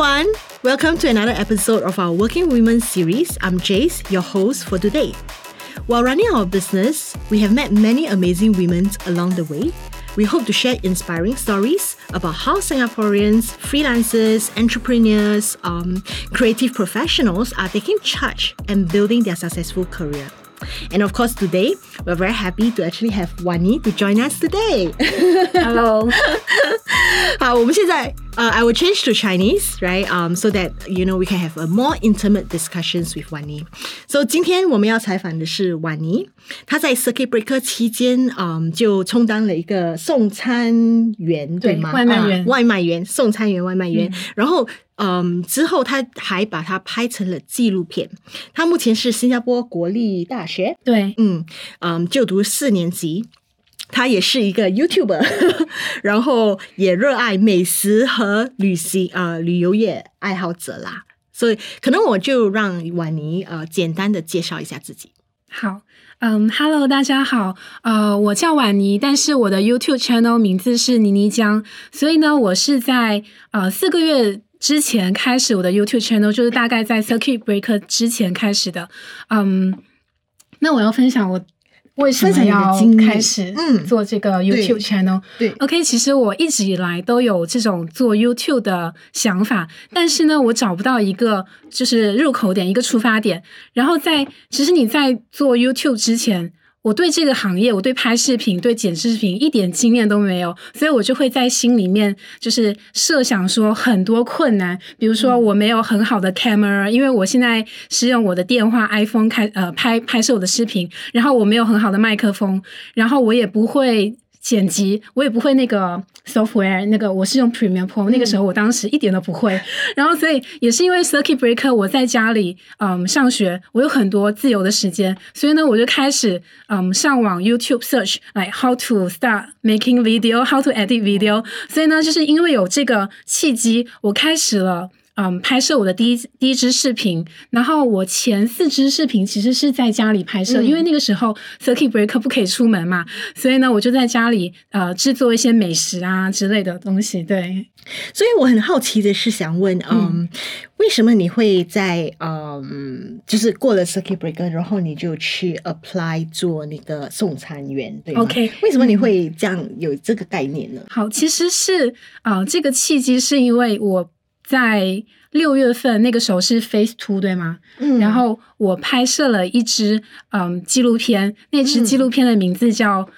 everyone! Welcome to another episode of our Working Women series. I'm Jace, your host for today. While running our business, we have met many amazing women along the way. We hope to share inspiring stories about how Singaporeans, freelancers, entrepreneurs, creative professionals are taking charge and building their successful career. And of course, today, we're very happy to actually have Wani to join us today. Hello. 好，我们现在 I will change to Chinese, right? So that, you know, we can have a more intimate discussions with Wani. So 今天我们要采访的是 Wani. 她在 Circuit Breaker 期间 就充当了一个送餐员， 对吗？ 外卖员。 外卖员， 送餐员， 外卖员。 然后 之后他还把它拍成了纪录片。 他目前是新加坡国立大学， 对， 就读4年级。 他也是一个 YouTuber， 然后也热爱美食和旅游业爱好者啦。 所以可能我就让婉妮 简单的介绍一下自己。 好， Hello， 大家好， 我叫婉妮， 但是我的 YouTube channel 名字是妮妮江， 所以呢我是在 4个月 之前开始我的 YouTube channel， 就是大概在 Circuit Breaker 之前开始的。 那我要分享我为什么要开始做这个 YouTube channel。 OK， 其实我一直以来都有这种做 YouTube 的想法， 但是呢我找不到一个 就是入口点， 一个出发点。 然后在 其实你在做 YouTube 之前， 我对这个行业， 我对拍视频， 对剪视频 一点经验都没有， 所以我就会在心里面 就是设想说 很多困难， 比如说 我没有很好的 camera， 因为我现在 是用我的电话 iPhone 拍摄我的视频， 然后我没有很好的麦克风， 然后我也不会 剪辑， 我也不会那个 software， 那个 我是用 Premiere Pro， 那个时候 我当时一点都不会。 然后所以也是因为 Circuit Breaker， 我在家里 上学， 我有很多自由的时间， 所以呢我就开始 上网 YouTube search like how to start making video， how to edit video。 所以呢就是因为有这个契机， 我开始了 拍摄我的第一支视频， 然后我前4支视频 其实是在家里拍摄， 因为那个时候 Circuit Breaker 不可以出门嘛， 所以呢我就在家里 制作一些美食啊 之类的东西， 对。 所以我很好奇的是想问， 为什么你会在 就是过了 Circuit Breaker， 然后你就去 apply 做那个送餐员， 对吗？ OK， 为什么你会这样有这个概念呢？ 好， 其实是 这个契机是因为我 在 6月份 那个时候是 Phase 2， 对吗？ 然后我拍摄了一支 纪录片， 那支纪录片的名字叫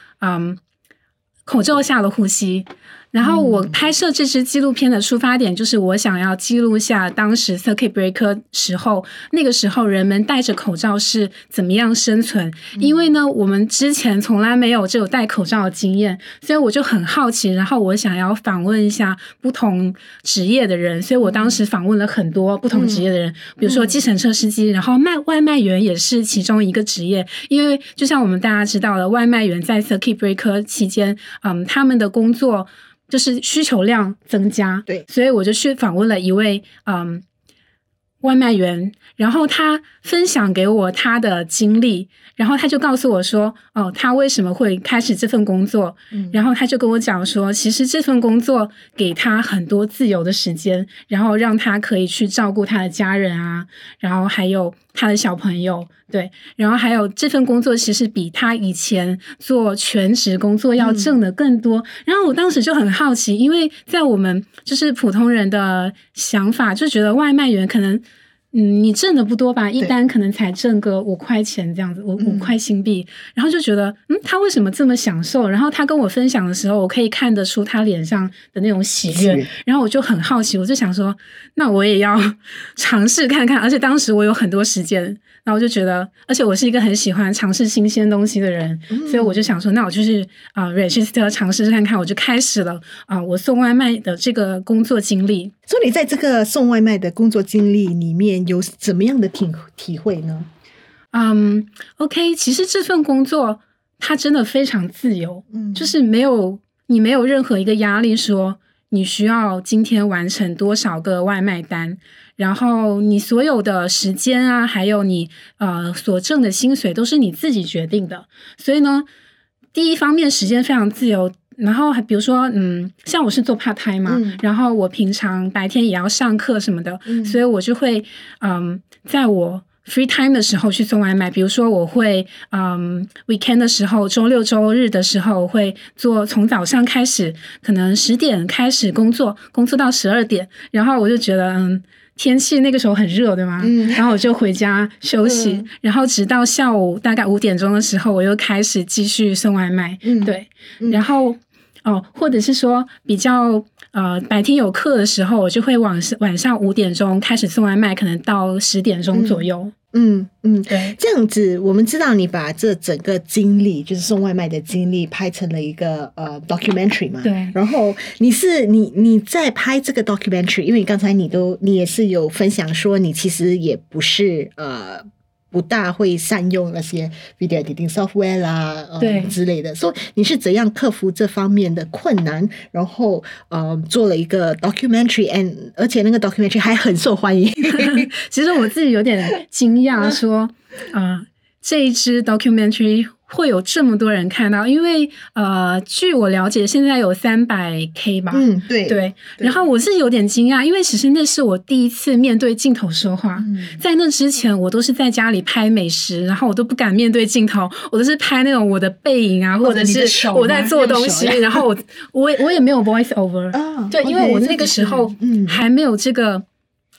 口罩下的呼吸。 然后我拍摄这支纪录片的出发点， 就是我想要记录下当时 Circuit Breaker 时候， 那个时候人们戴着口罩是怎么样生存， 因为呢 我们之前从来没有这种戴口罩的经验， 所以我就很好奇， 然后我想要访问一下不同职业的人， 所以我当时访问了很多不同职业的人， 比如说计程车司机， 然后外卖员也是其中一个职业， 因为就像我们大家知道的， 外卖员在 Circuit Breaker 期间， 他们的工作 就是需求量增加， 对， 所以我就去访问了一位 外卖员， 然后他分享给我他的经历， 然后他就告诉我说， 他为什么会开始这份工作， 然后他就跟我讲说， 其实这份工作给他很多自由的时间， 然后让他可以去照顾他的家人啊， 然后还有他的小朋友， 对， 然后还有这份工作其实比他以前做全职工作要挣得更多。 然后我当时就很好奇， 因为在我们 就是普通人的想法， 就觉得外卖员可能 你挣的不多吧， 一单可能才挣个5块钱这样子， 5块新币， 然后就觉得 他为什么这么享受， 然后他跟我分享的时候， 我可以看得出他脸上的那种喜悦， 然后我就很好奇， 我就想说， 那我也要尝试看看， 而且当时我有很多时间， 然后我就觉得， 而且我是一个很喜欢尝试新鲜东西的人， 所以我就想说， 那我就是 register 尝试看看， 我就开始了 我送外卖的这个工作经历。 所以你在这个送外卖的工作经历里面有怎么样的体会呢？ OK， 其实这份工作 它真的非常自由， 就是没有， 你没有任何一个压力， 说你需要今天完成多少个外卖单， 然后你所有的时间啊， 还有你 所挣的薪水都是你自己决定的。 所以呢， 第一方面时间非常自由，然后比如说像我是做 part time 嘛，然后我平常白天也要上课什么的，所以我就会在我 free time 的时候去送外卖。比如说我会weekend 的时候，周六周日的时候，我会做从早上开始，可能10点开始工作到12点，然后我就觉得天气那个时候很热对吗，然后我就回家休息，然后直到下午大概5点钟的时候我又开始继续送外卖，对，然后或者是说比较白天有课的时候，我就会晚上5点钟开始送外卖，可能到10点钟左右。对，这样子我们知道你把这整个经历，就是送外卖的经历拍成了一个documentary 嘛。对。然后你在拍这个 documentary， 因为刚才你也是有分享说你其实也不是不大会善用那些 video editing software 啦，之类的，所以你是怎样克服这方面的困难，然后做了一个 documentary， 而且那个 documentary 还很受欢迎。其实我自己有点惊讶说这一支 documentary 会有这么多人看到，因为据我了解现在有300K 吧。对。然后我是有点惊讶，因为其实那是我第一次面对镜头说话，在那之前我都是在家里拍美食，然后我都不敢面对镜头，我都是拍那种我的背影啊，或者是我在做东西，然后我也没有 voice over，对，因为我那个时候还没有这个，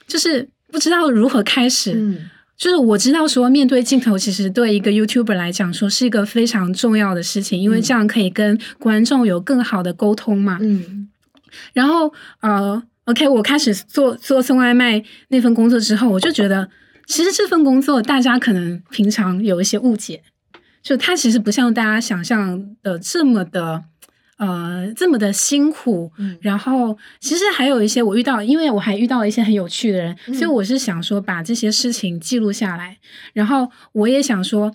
就是不知道如何开始。就是我知道说面对镜头其实对一个 YouTuber 来讲说是一个非常重要的事情，因为这样可以跟观众有更好的沟通嘛。然后OK， 我开始做送外卖那份工作之后，我就觉得其实这份工作大家可能平常有一些误解，就它其实不像大家想象的这么的辛苦，然后其实还有一些我遇到，因为我还遇到了一些很有趣的人，所以我是想说把这些事情记录下来，然后我也想说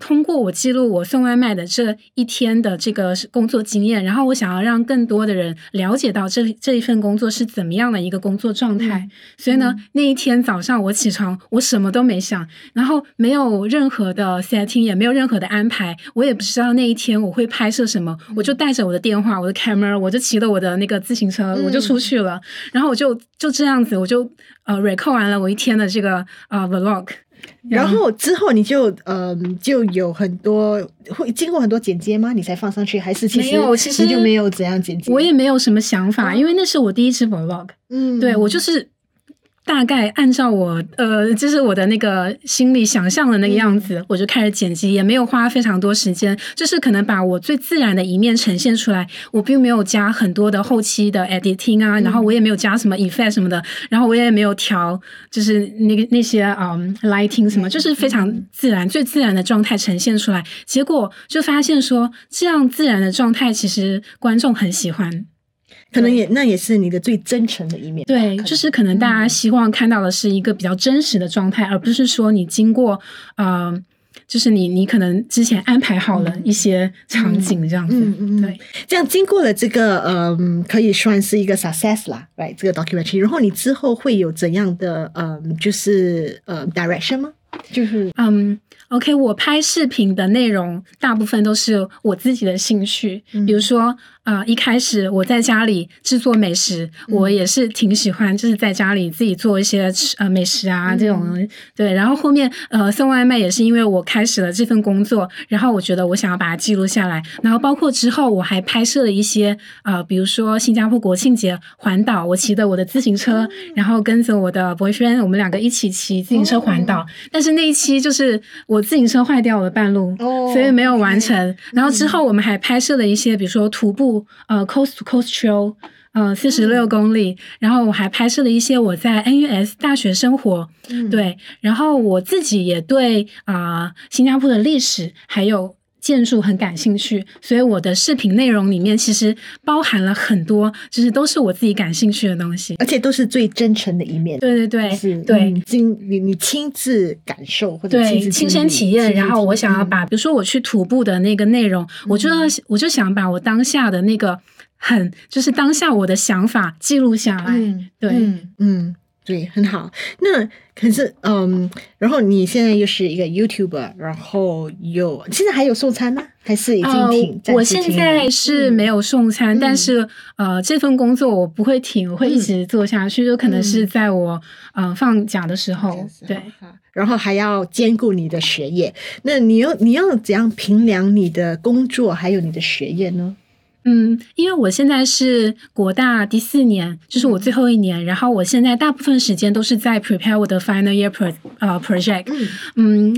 通过我记录我送外卖的这一天的这个工作经验，然后我想要让更多的人了解到这一份工作是怎么样的一个工作状态，所以呢那一天早上我起床我什么都没想，然后没有任何的 setting， 也没有任何的安排，我也不知道那一天我会拍摄什么，我就带着我的电话我的 camera， 我就骑了我的那个自行车，我就出去了，然后我就这样子我就record 完了我一天的这个vlog。然后之后你就有很多会经过很多剪接吗？你才放上去，还是其实你就没有怎样剪接？我也没有什么想法，因为那是我第一支 vlog。对，我就是大概按照我就是我的那个心里想象的那个样子，我就开始剪辑，也没有花非常多时间，就是可能把我最自然的一面呈现出来。我并没有加很多的后期的 editing 啊，然后我也没有加什么 effect 什么的，然后我也没有调，就是那些lighting 什么，就是非常自然，最自然的状态呈现出来。结果就发现说，这样自然的状态其实观众很喜欢。可能那也是你的最真诚的一面。对，就是可能大家希望看到的是一个比较真实的状态，而不是说你经过就是你可能之前安排好了一些场景这样子。对，这样经过了这个可以算是一个 success 啦， right， 这个 documentary， 然后你之后会有怎样的就是direction 吗？就是OK， 我拍视频的内容大部分都是我自己的兴趣，比如说一开始我在家里制作美食，我也是挺喜欢，就是在家里自己做一些美食啊这种。对，然后后面送外卖也是因为我开始了这份工作，然后我觉得我想要把它记录下来，然后包括之后我还拍摄了一些比如说新加坡国庆节环岛，我骑的我的自行车，然后跟着我的 boyfriend， 我们两个一起骑自行车环岛，但是那一期就是我自行车坏掉了半路，所以没有完成。然后之后我们还拍摄了一些比如说徒步coast to coast trail， 46公里，然后我还拍摄了一些我在 NUS 大学生活，对，然后我自己也对新加坡的历史还有建筑很感兴趣，所以我的视频内容里面其实包含了很多，就是都是我自己感兴趣的东西，而且都是最真诚的一面。对，你亲自感受或者亲身体验。然后我想要把比如说我去徒步的那个内容，我就想把我当下的那个就是当下我的想法记录下来。对，对，很好。那可是，然后你现在又是一个 YouTuber， 然后又现在还有送餐吗？还是已经停？我现在是没有送餐，但是这份工作我不会停，我会一直做下去，就可能是在我放假的时候，对。然后还要兼顾你的学业，那你要怎样评量你的工作还有你的学业呢？因为我现在是国大第4年，就是我最后一年，然后我现在大部分时间都是在 prepare 我的 final year project。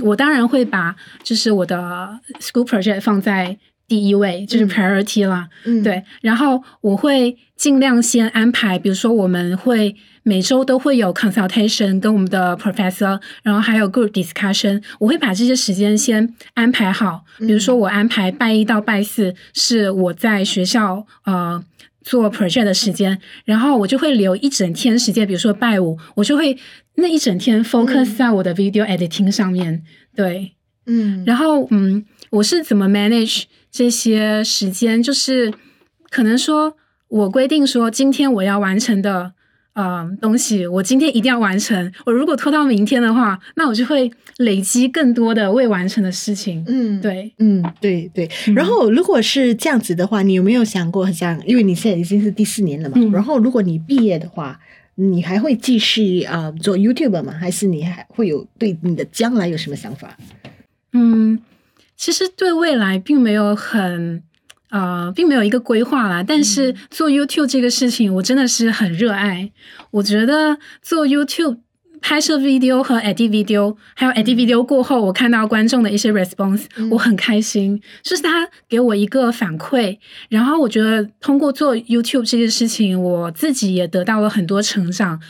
我当然会把就是我的 school project 放在第一位，就是 priority 啦。对，然后我会尽量先安排，比如说我们会每周都会有 consultation 跟我们的 professor， 然后还有 group discussion， 我会把这些时间先安排好。比如说我安排拜1到拜4是我在学校做 project 的时间，然后我就会留一整天时间，比如说拜5，我就会那一整天 focus 在我的 video editing 上面。对，然后我是怎么 manage 这些时间，就是可能说我规定说今天我要完成的东西我今天一定要完成，我如果拖到明天的话，那我就会累积更多的未完成的事情。对，对对。然后如果是这样子的话，你有没有想过，像因为你现在已经是第4年了嘛，然后如果你毕业的话，你还会继续做 YouTuber 吗？还是你还会有对你的将来有什么想法？其实对未来并没有并没有一个规划啦，但是做 YouTube 这个事情我真的是很热爱。我觉得做 YouTube 拍摄 video 和 edit video， 还有 edit video 过后我看到观众的一些 response， 我很开心，就是他给我一个反馈，然后我觉得通过做 YouTube 这件事情我自己也得到了很多成长。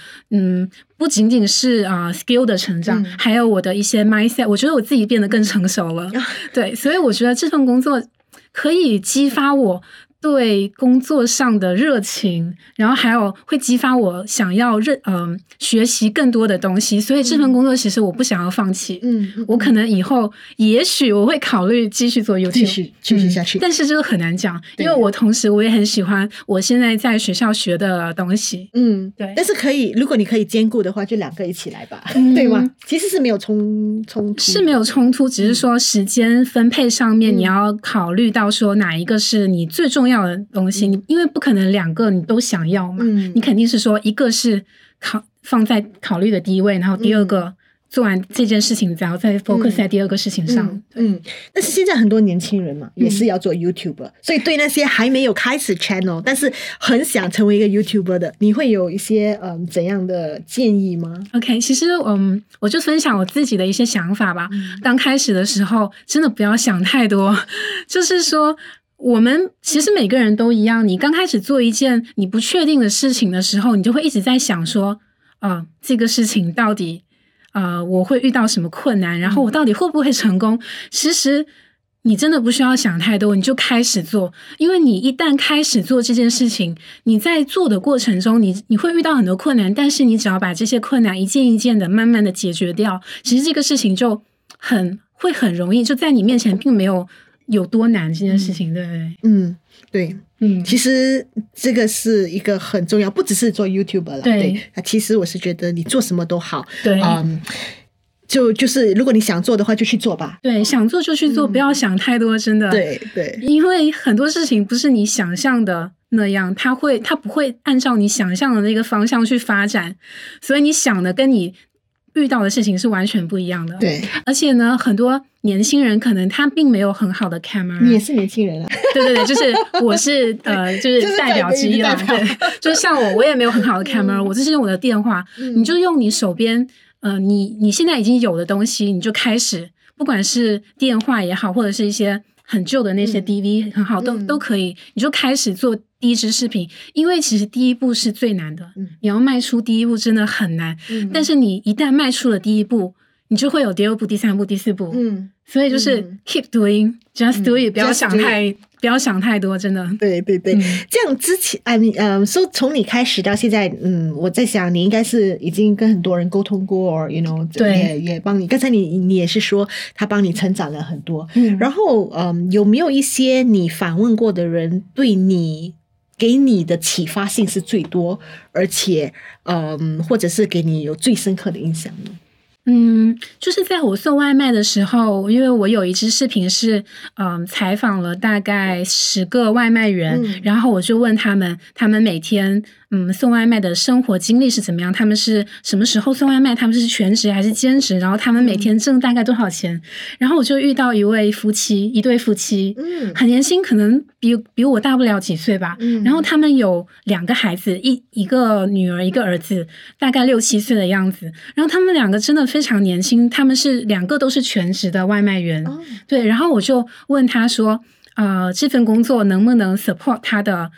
不仅仅是skill 的成长，还有我的一些 mindset， 我觉得我自己变得更成熟了。对，所以我觉得这份工作可以激发我对工作上的热情，然后还有会激发我想要学习更多的东西，所以这份工作其实我不想要放弃。我可能以后也许我会考虑继续做 YouTube， 继续下去，但是这个很难讲，因为我同时我也很喜欢我现在在学校学的东西。对，但是可以，如果你可以兼顾的话，就两个一起来吧。对吗？其实是没有冲突，是没有冲突，只是说时间分配上面你要考虑到说哪一个是你最重要的东西，因为不可能两个你都想要嘛，你肯定是说一个是放在考虑的第一位，然后第二个做完这件事情，然后再 focus 在第二个事情上。但是现在很多年轻人嘛，也是要做 YouTuber， 所以对那些还没有开始 channel， 但是很想成为一个 YouTuber 的，你会有一些怎样的建议吗？ OK， 其实我就分享我自己的一些想法吧。刚开始的时候，真的不要想太多，就是说。我们其实每个人都一样，你刚开始做一件你不确定的事情的时候，你就会一直在想说这个事情到底我会遇到什么困难，然后我到底会不会成功。其实你真的不需要想太多，你就开始做，因为你一旦开始做这件事情，你在做的过程中你会遇到很多困难，但是你只要把这些困难一件一件的慢慢的解决掉，其实这个事情就很容易，就在你面前并没有多难这件事情，对不对？对，其实这个是一个很重要，不只是做 YouTuber 啦，对，其实我是觉得你做什么都好，对，就是如果你想做的话就去做吧，对，想做就去做，不要想太多，真的，对对，因为很多事情不是你想象的那样，它不会按照你想象的那个方向去发展，所以你想的跟你遇到的事情是完全不一样的。对，而且呢，很多年轻人可能他并没有很好的 camera。你也是年轻人啊？对对对，就是我是就是代表之一啦。对，就像我也没有很好的 camera，我就是用我的电话。你就用你手边你现在已经有的东西，你就开始，不管是电话也好，或者是一些很旧的那些 DV 很好，都可以，你就开始做第一支视频，因为其实第一步是最难的，你要迈出第一步真的很难，但是你一旦迈出了第一步，你就会有第二步、第三步、第四步，所以就是 keep doing，just do it， 不要想太多，真的。对对对，这样之前说从你开始到现在，我在想你应该是已经跟很多人沟通过 ，you know， 对，也帮你。刚才你也是说他帮你成长了很多，然后有没有一些你访问过的人对你给你的启发性是最多，而且或者是给你有最深刻的印象呢？就是在我送外卖的时候，因为我有一支视频是采访了大概10个外卖员，然后我就问他们每天送外卖的生活经历是怎么样，他们是什么时候送外卖，他们是全职还是兼职，然后他们每天挣大概多少钱。然后我就遇到一对夫妻，很年轻，可能比我大不了几岁吧，然后他们有2个孩子，一个女儿一个儿子，大概6-7岁的样子。然后他们2个真的非常年轻，他们是2个都是全职的外卖员，对。然后我就问他说这份工作能不能 support 他的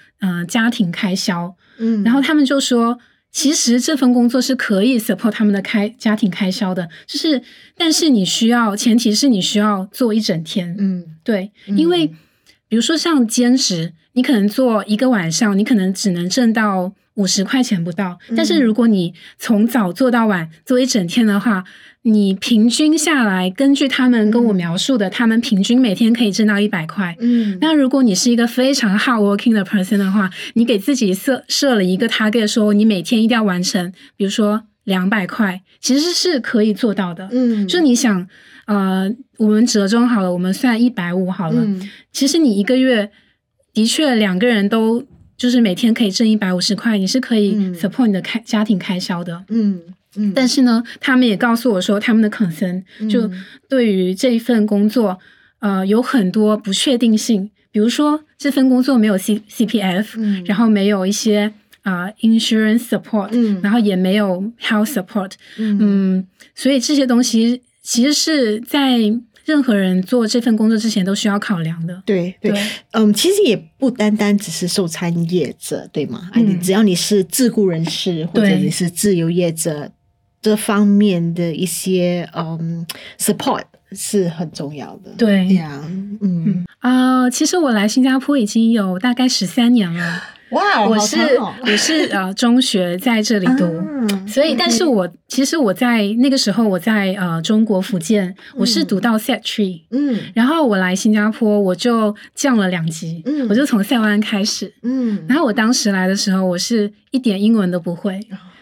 家庭开销，然后他们就说其实这份工作是可以 support 他们的家庭开销的，就是但是你需要，前提是你需要做一整天，对。因为比如说像兼职，你可能做一个晚上，你可能只能挣到50块钱不到，但是如果你从早做到晚做一整天的话，你平均下来，根据他们跟我描述的，他们平均每天可以挣到100块。那如果你是一个非常 hardworking 的 person 的话，你给自己设了一个 target 说你每天一定要完成，比如说200块，其实是可以做到的。就你想我们折中好了，我们算150好了，其实你一个月的确2个人都就是每天可以挣150块，你是可以 support 你的家庭开销的。但是呢，他们也告诉我说他们的concern，就对于这一份工作有很多不确定性，比如说这份工作没有 CPF，然后没有一些insurance support，然后也没有 health support，所以这些东西其实是在任何人做这份工作之前都需要考量的。对，其实也不单单只是受餐业者，对吗？只要你是自雇人士或者你是自由业者，这方面的一些support 是很重要的。对呀，其实我来新加坡已经有大概13年了。哇，我是中学在这里读，所以但是其实我在那个时候我在中国福建，我是读到 Set Tree，然后我来新加坡我就降了2级，我就从 Set One 开始，然后我当时来的时候我是一点英文都不会，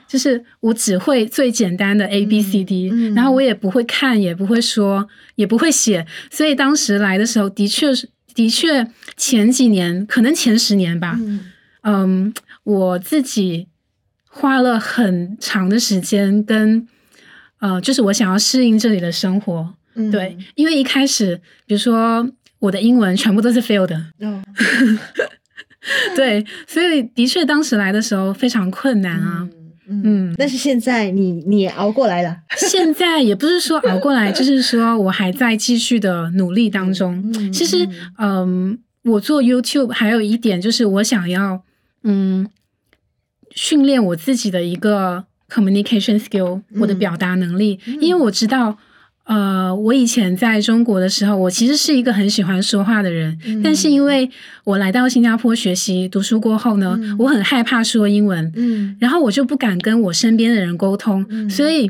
就是我只会最简单的 ABCD，然后我也不会看，也不会说，也不会写，所以当时来的时候的确前几年可能前10年吧，我自己花了很长的时间跟就是我想要适应这里的生活，对。因为一开始比如说我的英文全部都是 fail 的，对，所以的确当时来的时候非常困难啊。但是现在你也熬过来了。现在也不是说熬过来，就是说我还在继续的努力当中。其实我做 YouTube 还有一点就是我想要训练我自己的一个 communication skill， 我的表达能力，因为我知道我以前在中国的时候我其实是一个很喜欢说话的人，但是因为我来到新加坡学习读书过后呢，我很害怕说英文，然后我就不敢跟我身边的人沟通，所以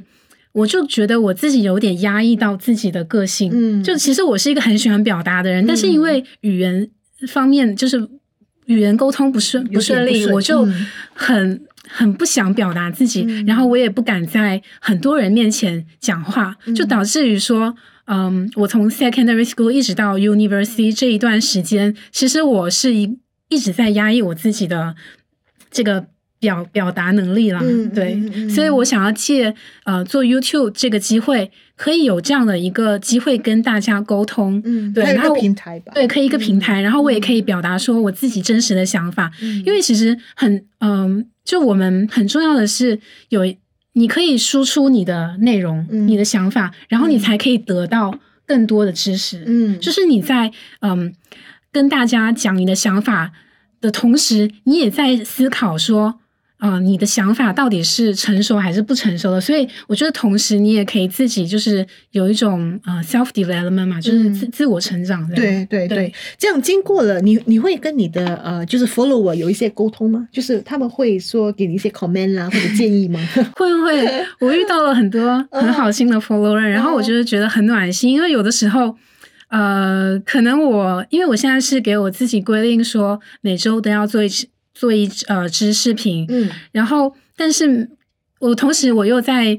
我就觉得我自己有点压抑到自己的个性，就其实我是一个很喜欢表达的人，但是因为语言方面就是语言沟通不顺利，我就很不想表达自己，然后我也不敢在很多人面前讲话，就导致于说我从 secondary school 一直到 university 这一段时间，其实我是一直在压抑我自己的这个表达能力啦，对。所以我想要借做 YouTube 这个机会，可以有这样的一个机会跟大家沟通，对，然后平台吧，对，可以一个平台，然后我也可以表达说我自己真实的想法，因为其实就我们很重要的是你可以输出你的内容，你的想法，然后你才可以得到更多的知识，就是你在跟大家讲你的想法的同时，你也在思考说你的想法到底是成熟还是不成熟的，所以我觉得同时你也可以自己就是有一种self development 嘛，就是自我成长的。对，这样经过了，你会跟你的就是 follower 有一些沟通吗？就是他们会说给你一些 comment 啦或者建议吗？会，我遇到了很多很好心的 follower， 然后我就是觉得很暖心，因为有的时候可能因为我现在是给我自己规定说每周都要做一做一支视频，嗯，然后但是我同时我又在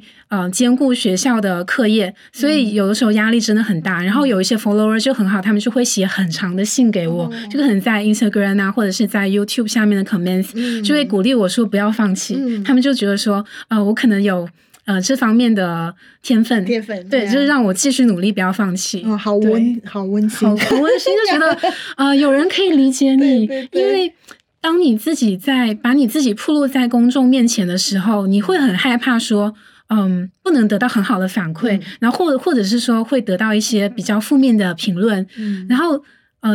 兼顾学校的课业，所以有的时候压力真的很大。然后有一些 follower 就很好，他们就会写很长的信给我，就可能在 Instagram 啊，或者是在 YouTube 下面的 comments，就会鼓励我说不要放弃。他们就觉得说，我可能有这方面的天分，对，就是让我继续努力，不要放弃。哦，好温馨，好温馨，就觉得有人可以理解你，对对对，因为当你自己在把你自己暴露在公众面前的时候，你会很害怕说不能得到很好的反馈，然后或者是说会得到一些比较负面的评论，然后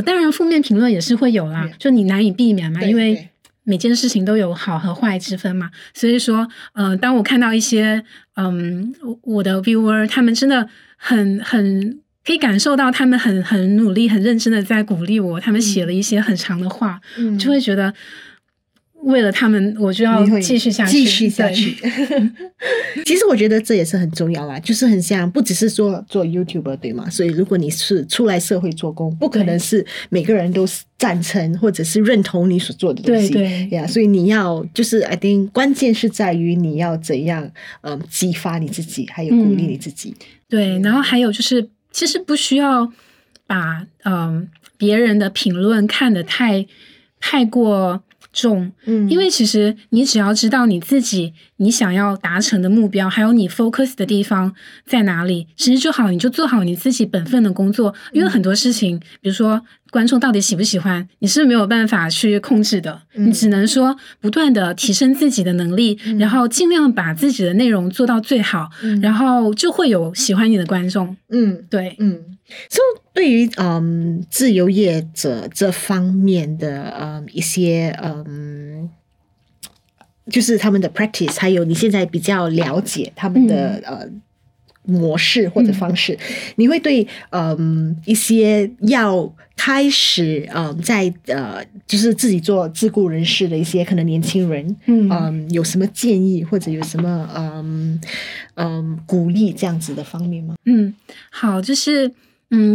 当然负面评论也是会有啦，就你难以避免嘛，因为每件事情都有好和坏之分嘛，所以说当我看到一些我的 viewer 他们真的很可以感受到他们很努力很认真的在鼓励我，他们写了一些很长的话，就会觉得为了他们我就要继续下去其实我觉得这也是很重要啦，就是很像不只是做 YouTuber 对吗？所以如果你是出来社会做工，不可能是每个人都赞成或者是认同你所做的东西，对对，所以你要就是 I think 关键是在于你要怎样激发你自己还有鼓励你自己，对，然后还有就是其实不需要把别人的评论看得太过重，因为其实你只要知道你自己你想要达成的目标，还有你 focus 的地方在哪里，其实就好，你就做好你自己本分的工作，因为很多事情，比如说观众到底喜不喜欢，你是没有办法去控制的，你只能说不断的提升自己的能力，然后尽量把自己的内容做到最好，然后就会有喜欢你的观众。对，所以对于自由业者这方面的一些就是他们的 practice， 还有你现在比较了解他们的模式或者方式，你会对一些要开始在就是自己做自雇人士的一些可能年轻人，有什么建议或者有什么鼓励这样子的方面吗？好，就是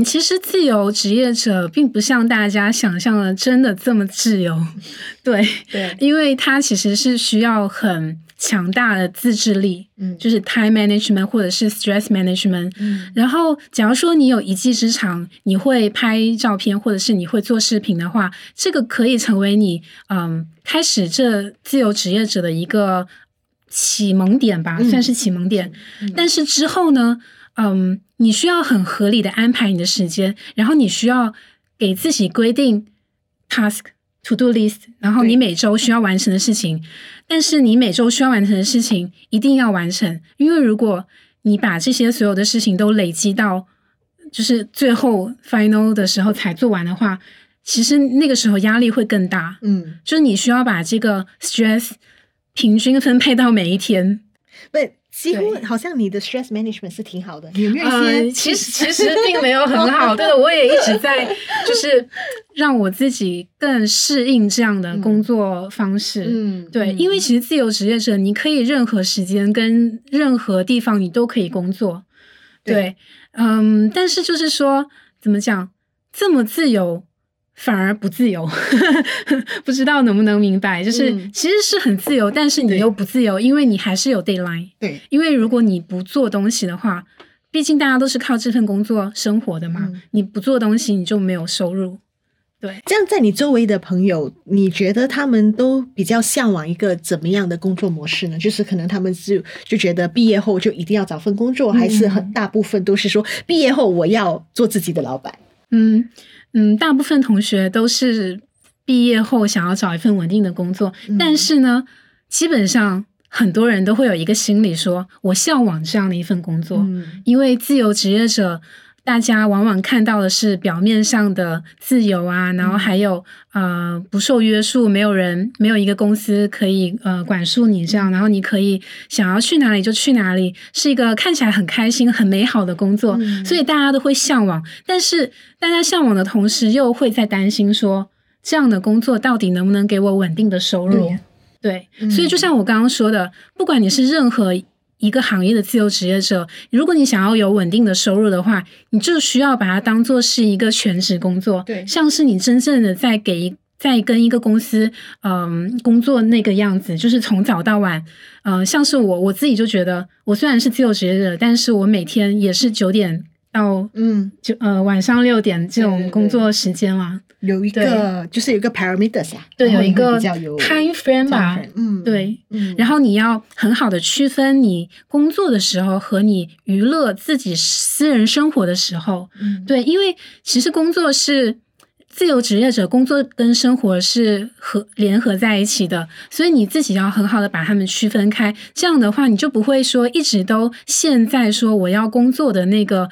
其实自由职业者并不像大家想象的真的这么自由，对，因为他其实是需要很强大的自制力，就是 time management 或者是 stress management，然后假如说你有一技之长，你会拍照片或者是你会做视频的话，这个可以成为你开始这自由职业者的一个启蒙点吧，算是启蒙点，但是之后呢，你需要很合理的安排你的时间，然后你需要给自己规定 task to do list， 然后你每周需要完成的事情，但是你每周需要完成的事情一定要完成，因为如果你把这些所有的事情都累积到就是最后 final 的时候才做完的话，其实那个时候压力会更大，就是你需要把这个 stress 平均分配到每一天。对，几乎好像你的 stress management 是挺好的，有没有一些其实并没有很好对，我也一直在就是让我自己更适应这样的工作方式，对，因为其实自由职业者你可以任何时间跟任何地方你都可以工作，对，但是就是说怎么讲，这么自由反而不自由不知道能不能明白，就是其实是很自由，但是你又不自由，因为你还是有 deadline， 对，因为如果你不做东西的话，毕竟大家都是靠这份工作生活的嘛，你不做东西你就没有收入。对，这样在你周围的朋友，你觉得他们都比较向往一个怎么样的工作模式呢？就是可能他们是就觉得毕业后就一定要找份工作，还是很大部分都是说毕业后我要做自己的老板？大部分同学都是毕业后想要找一份稳定的工作，但是呢，基本上很多人都会有一个心理说，我向往这样的一份工作，因为自由职业者，大家往往看到的是表面上的自由啊，然后还有不受约束，没有一个公司可以管束你这样，然后你可以想要去哪里就去哪里，是一个看起来很开心很美好的工作，所以大家都会向往，但是大家向往的同时又会在担心说这样的工作到底能不能给我稳定的收入，对，所以就像我刚刚说的，不管你是任何一个行业的自由职业者，如果你想要有稳定的收入的话，你就需要把它当作是一个全职工作，像是你真正的在给在跟一个公司工作那个样子，就是从早到晚，像是我自己就觉得我虽然是自由职业者，但是我每天也是9点到晚上6点这种工作时间啦。有一个就是有一个 parameters 啊，对，有一个 time frame 吧，对，然后你要很好的区分你工作的时候和你娱乐自己私人生活的时候，对，因为其实工作是自由职业者，工作跟生活是联合在一起的，所以你自己要很好的把它们区分开，这样的话你就不会说一直都陷在说我要工作的那个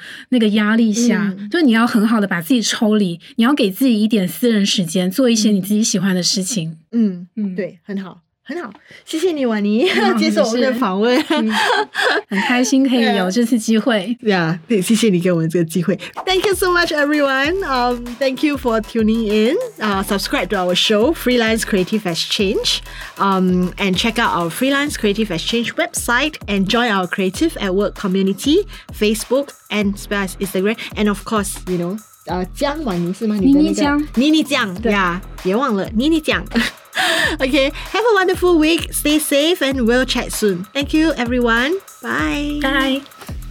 压力下，就你要很好的把自己抽离，你要给自己一点私人时间，做一些你自己喜欢的事情。对，很好很好，谢谢你Wani接受我们的访问很开心可以有这次机会。Yeah, 对，谢谢你给我们这个机会。Thank you so much everyone. Thank you for tuning in. Subscribe to our show, Freelance Creative Exchange. And check out our Freelance Creative Exchange website and join our Creative at Work community, Facebook and Instagram. And of course, you know, 江Wani是吗？你的那个妮妮江，对呀，别忘了妮妮江。Okay, have a wonderful week. Stay safe and we'll chat soon. Thank you, everyone. Bye. Bye.